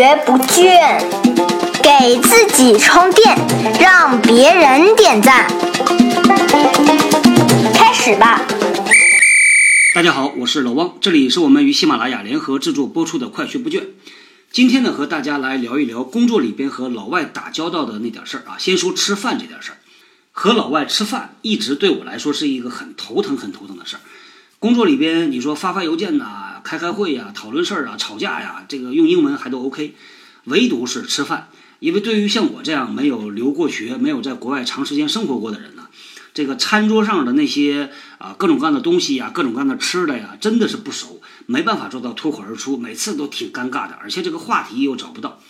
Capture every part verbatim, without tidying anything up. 学不倦，给自己充电，让别人点赞。开始吧。大家好，我是老汪，这里是我们与喜马拉雅联合制作播出的快学不倦。今天呢，和大家来聊一聊工作里边和老外打交道的那点事儿啊。先说吃饭这点事儿，和老外吃饭一直对我来说是一个很头疼很头疼的事儿。工作里边你说发发邮件呐、啊、开开会呀、啊、讨论事儿啊、吵架呀、啊、这个用英文还都 OK， 唯独是吃饭。因为对于像我这样没有留过学、没有在国外长时间生活过的人呢、啊，这个餐桌上的那些啊各种各样的东西呀、啊、各种各样的吃的呀，真的是不熟，没办法做到脱口而出，每次都挺尴尬的，而且这个话题又找不到。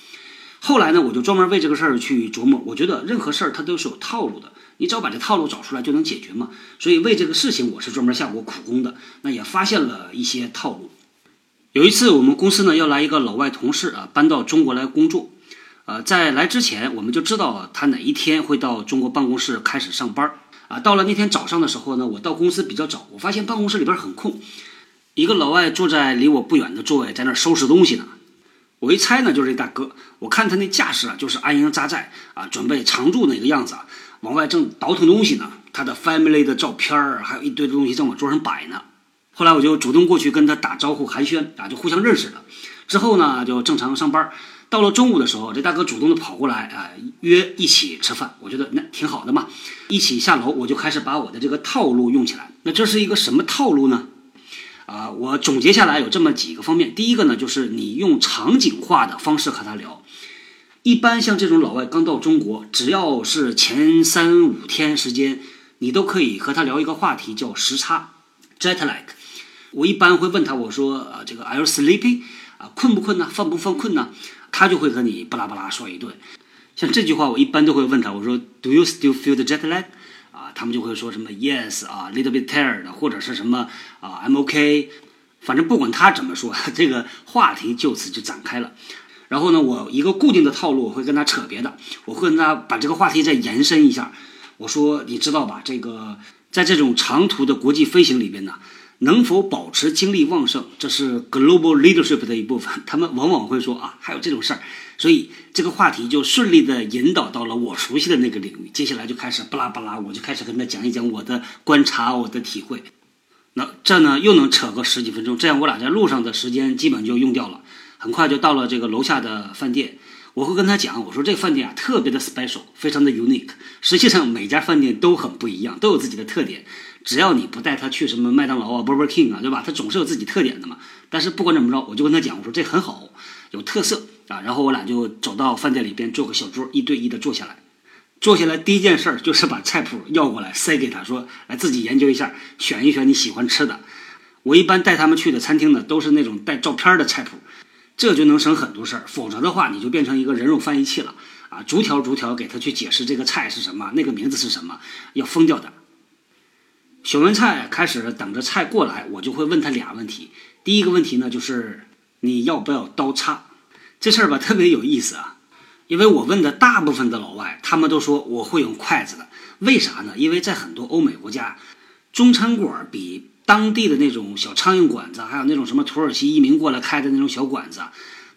后来呢，我就专门为这个事儿去琢磨，我觉得任何事儿它都是有套路的，你只要把这套路找出来就能解决嘛，所以为这个事情我是专门下过苦功的，那也发现了一些套路。有一次我们公司呢要来一个老外同事啊，搬到中国来工作，呃，在来之前我们就知道他哪一天会到中国办公室开始上班啊。到了那天早上的时候呢，我到公司比较早，我发现办公室里边很空，一个老外坐在离我不远的座位，在那收拾东西呢。我一猜呢就是这大哥，我看他那架势啊，就是安营扎寨啊，准备常住那个样子啊。往外正倒腾东西呢，他的 family 的照片儿，还有一堆的东西正往桌上摆呢。后来我就主动过去跟他打招呼寒暄啊，就互相认识了。之后呢就正常上班。到了中午的时候，这大哥主动的跑过来啊，约一起吃饭，我觉得那挺好的嘛。一起下楼，我就开始把我的这个套路用起来。那这是一个什么套路呢？啊，我总结下来有这么几个方面。第一个呢，就是你用场景化的方式和他聊。一般像这种老外刚到中国，只要是前三五天时间，你都可以和他聊一个话题，叫时差 jet lag。 我一般会问他，我说啊，这个 are you sleepy 啊，困不困呢、啊？犯不犯困呢、啊？他就会和你巴拉巴拉说一顿。像这句话我一般都会问他，我说 do you still feel the jet lag 啊，他们就会说什么 yes 啊 little bit tired 或者是什么啊 I'm okay， 反正不管他怎么说，这个话题就此就展开了。然后呢，我一个固定的套路，我会跟他扯别的，我会跟他把这个话题再延伸一下。我说，你知道吧，这个在这种长途的国际飞行里边呢，能否保持精力旺盛，这是 global leadership 的一部分。他们往往会说啊，还有这种事儿，所以这个话题就顺利的引导到了我熟悉的那个领域。接下来就开始巴拉巴拉，我就开始跟他讲一讲我的观察、我的体会。那这呢又能扯个十几分钟，这样我俩在路上的时间基本就用掉了。很快就到了这个楼下的饭店，我会跟他讲，我说这个饭店啊特别的 special， 非常的 unique， 实际上每家饭店都很不一样，都有自己的特点，只要你不带他去什么麦当劳啊 Burger King 啊，对吧，他总是有自己特点的嘛。但是不管怎么着，我就跟他讲，我说这很好，有特色啊。然后我俩就走到饭店里边，做个小桌，一对一的坐下来。坐下来第一件事就是把菜谱要过来塞给他，说来自己研究一下，选一选你喜欢吃的。我一般带他们去的餐厅呢，都是那种带照片的菜谱，这就能省很多事儿，否则的话你就变成一个人肉翻译器了啊！逐条逐条给他去解释这个菜是什么，那个名字是什么，要疯掉的。选完菜开始等着菜过来，我就会问他俩问题。第一个问题呢，就是你要不要刀叉？这事儿吧特别有意思啊，因为我问的大部分的老外，他们都说我会用筷子的。为啥呢？因为在很多欧美国家，中餐馆比当地的那种小苍蝇馆子，还有那种什么土耳其移民过来开的那种小馆子，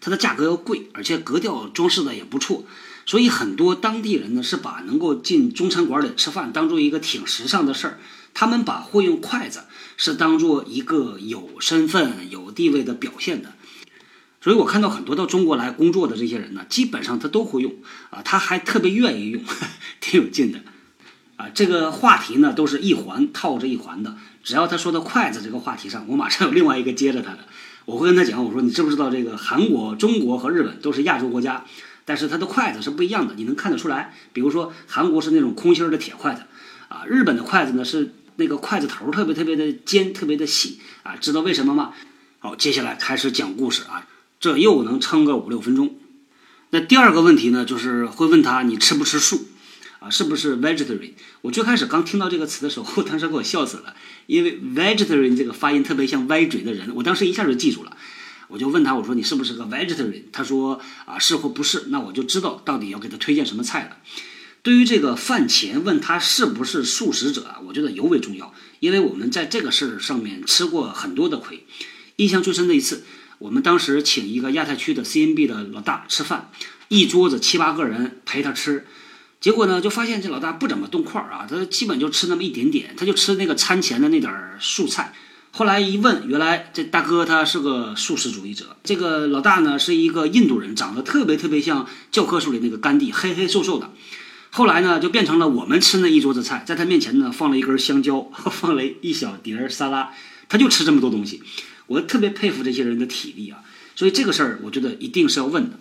它的价格要贵，而且格调装饰的也不错，所以很多当地人呢是把能够进中餐馆里吃饭当做一个挺时尚的事儿，他们把会用筷子是当做一个有身份有地位的表现的。所以我看到很多到中国来工作的这些人呢，基本上他都会用啊，他还特别愿意用，呵呵，挺有劲的啊。这个话题呢都是一环套着一环的，只要他说到筷子这个话题上，我马上有另外一个接着他的。我会跟他讲，我说你知不知道这个韩国、中国和日本都是亚洲国家，但是它的筷子是不一样的，你能看得出来。比如说韩国是那种空心的铁筷子啊，日本的筷子呢是那个筷子头特别特别的尖，特别的细啊，知道为什么吗？好，接下来开始讲故事啊，这又能撑个五六分钟。那第二个问题呢，就是会问他你吃不吃素啊，是不是 vegetarian？ 我最开始刚听到这个词的时候，当时给我笑死了，因为 vegetarian 这个发音特别像歪嘴的人，我当时一下就记住了。我就问他，我说你是不是个 vegetarian？ 他说啊是或不是，那我就知道到底要给他推荐什么菜了。对于这个饭前问他是不是素食者啊，我觉得尤为重要，因为我们在这个事上面吃过很多的亏。印象最深的一次，我们当时请一个亚太区的 C N B 的老大吃饭，一桌子七八个人陪他吃，结果呢就发现这老大不怎么动块啊，他基本就吃那么一点点，他就吃那个餐前的那点素菜。后来一问，原来这大哥他是个素食主义者。这个老大呢是一个印度人，长得特别特别像教科书里那个甘地，黑黑瘦瘦的。后来呢就变成了我们吃那一桌子菜，在他面前呢放了一根香蕉，放了一小碟沙拉，他就吃这么多东西。我特别佩服这些人的体力啊，所以这个事儿我觉得一定是要问的。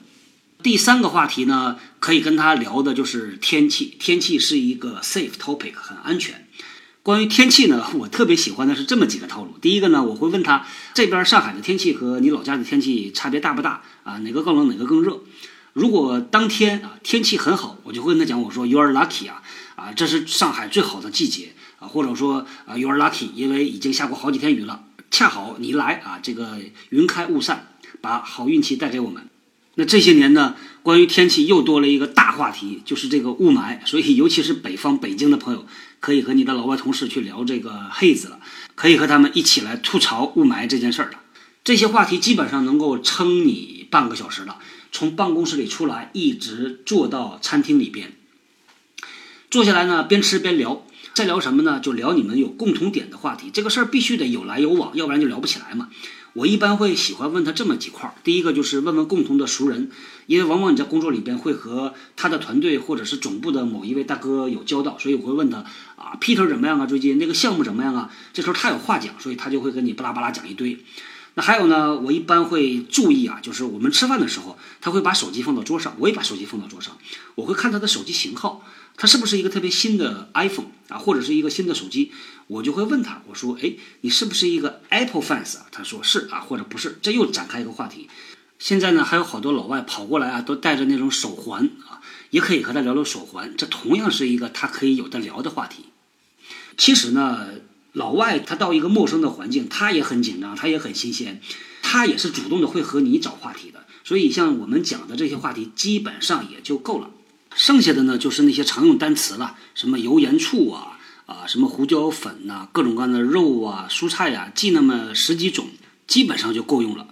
第三个话题呢，可以跟他聊的就是天气。天气是一个 safe topic， 很安全。关于天气呢，我特别喜欢的是这么几个套路。第一个呢，我会问他这边上海的天气和你老家的天气差别大不大啊？哪个更冷，哪个更热？如果当天啊天气很好，我就会跟他讲，我说 you are lucky 啊啊，这是上海最好的季节啊，或者说啊 you are lucky， 因为已经下过好几天雨了。恰好你来啊，这个云开雾散，把好运气带给我们。那这些年呢，关于天气又多了一个大话题，就是这个雾霾。所以尤其是北方北京的朋友，可以和你的老外同事去聊这个黑子了，可以和他们一起来吐槽雾霾这件事儿了。这些话题基本上能够撑你半个小时了，从办公室里出来一直坐到餐厅里边，坐下来呢边吃边聊。再聊什么呢？就聊你们有共同点的话题。这个事儿必须得有来有往，要不然就聊不起来嘛。我一般会喜欢问他这么几块。第一个就是问问共同的熟人，因为往往你在工作里边会和他的团队或者是总部的某一位大哥有交道，所以我会问他啊 Peter 怎么样啊，最近那个项目怎么样啊。这时候他有话讲，所以他就会跟你巴拉巴拉讲一堆。那还有呢，我一般会注意啊，就是我们吃饭的时候，他会把手机放到桌上，我也把手机放到桌上，我会看他的手机型号，它是不是一个特别新的 iPhone 啊，或者是一个新的手机，我就会问他，我说，哎，你是不是一个 Apple fans 啊？他说是啊，或者不是，这又展开一个话题。现在呢，还有好多老外跑过来啊，都带着那种手环啊，也可以和他聊聊手环，这同样是一个他可以有的聊的话题。其实呢，老外他到一个陌生的环境，他也很紧张，他也很新鲜，他也是主动的会和你找话题的。所以像我们讲的这些话题，基本上也就够了。剩下的呢就是那些常用单词了，什么油盐醋啊啊，什么胡椒粉啊，各种各样的肉啊蔬菜啊，记那么十几种基本上就够用了。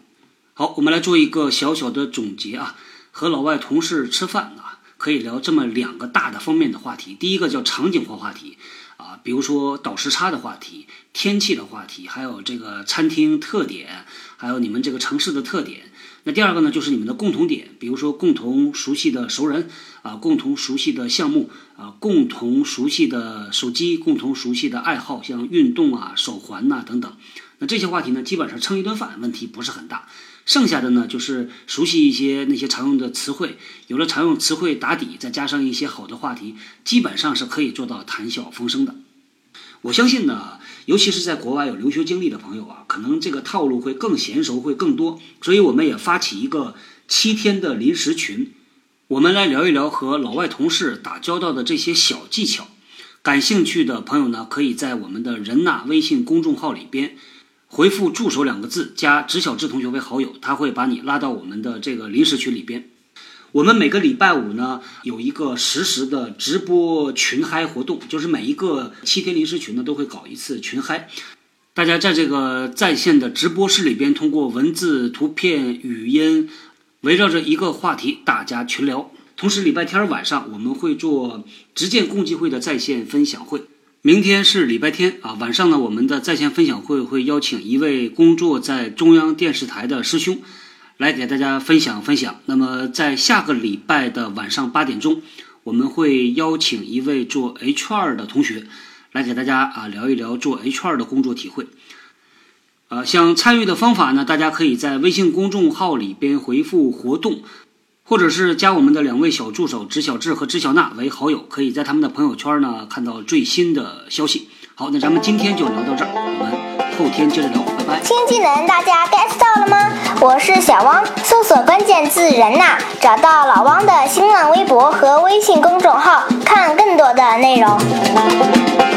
好，我们来做一个小小的总结啊。和老外同事吃饭啊，可以聊这么两个大的方面的话题。第一个叫场景化话题啊，比如说倒时差的话题，天气的话题，还有这个餐厅特点，还有你们这个城市的特点。那第二个呢，就是你们的共同点，比如说共同熟悉的熟人啊，共同熟悉的项目啊，共同熟悉的手机，共同熟悉的爱好，像运动啊、手环啊等等。那这些话题呢，基本上撑一顿饭，问题不是很大。剩下的呢，就是熟悉一些那些常用的词汇，有了常用词汇打底，再加上一些好的话题，基本上是可以做到谈笑风生的。我相信呢，尤其是在国外有留学经历的朋友啊，可能这个套路会更娴熟，会更多。所以我们也发起一个七天的临时群，我们来聊一聊和老外同事打交道的这些小技巧。感兴趣的朋友呢，可以在我们的人纳微信公众号里边回复助手两个字加直小志同学为好友，他会把你拉到我们的这个临时群里边。我们每个礼拜五呢有一个实时的直播群嗨活动，就是每一个七天临时群呢都会搞一次群嗨，大家在这个在线的直播室里边，通过文字、图片、语音，围绕着一个话题大家群聊。同时礼拜天晚上我们会做直见共济会的在线分享会，明天是礼拜天啊，晚上呢我们的在线分享会会邀请一位工作在中央电视台的师兄来给大家分享分享。那么在下个礼拜的晚上八点钟，我们会邀请一位做 H R 的同学来给大家啊聊一聊做 H R 的工作体会。呃，想参与的方法呢，大家可以在微信公众号里边回复活动，或者是加我们的两位小助手直小志和直小娜为好友，可以在他们的朋友圈呢看到最新的消息。好，那咱们今天就聊到这儿，我们后天接着聊。新技能大家 get 到了吗？我是小汪，搜索关键字人呐，找到老汪的新浪微博和微信公众号，看更多的内容。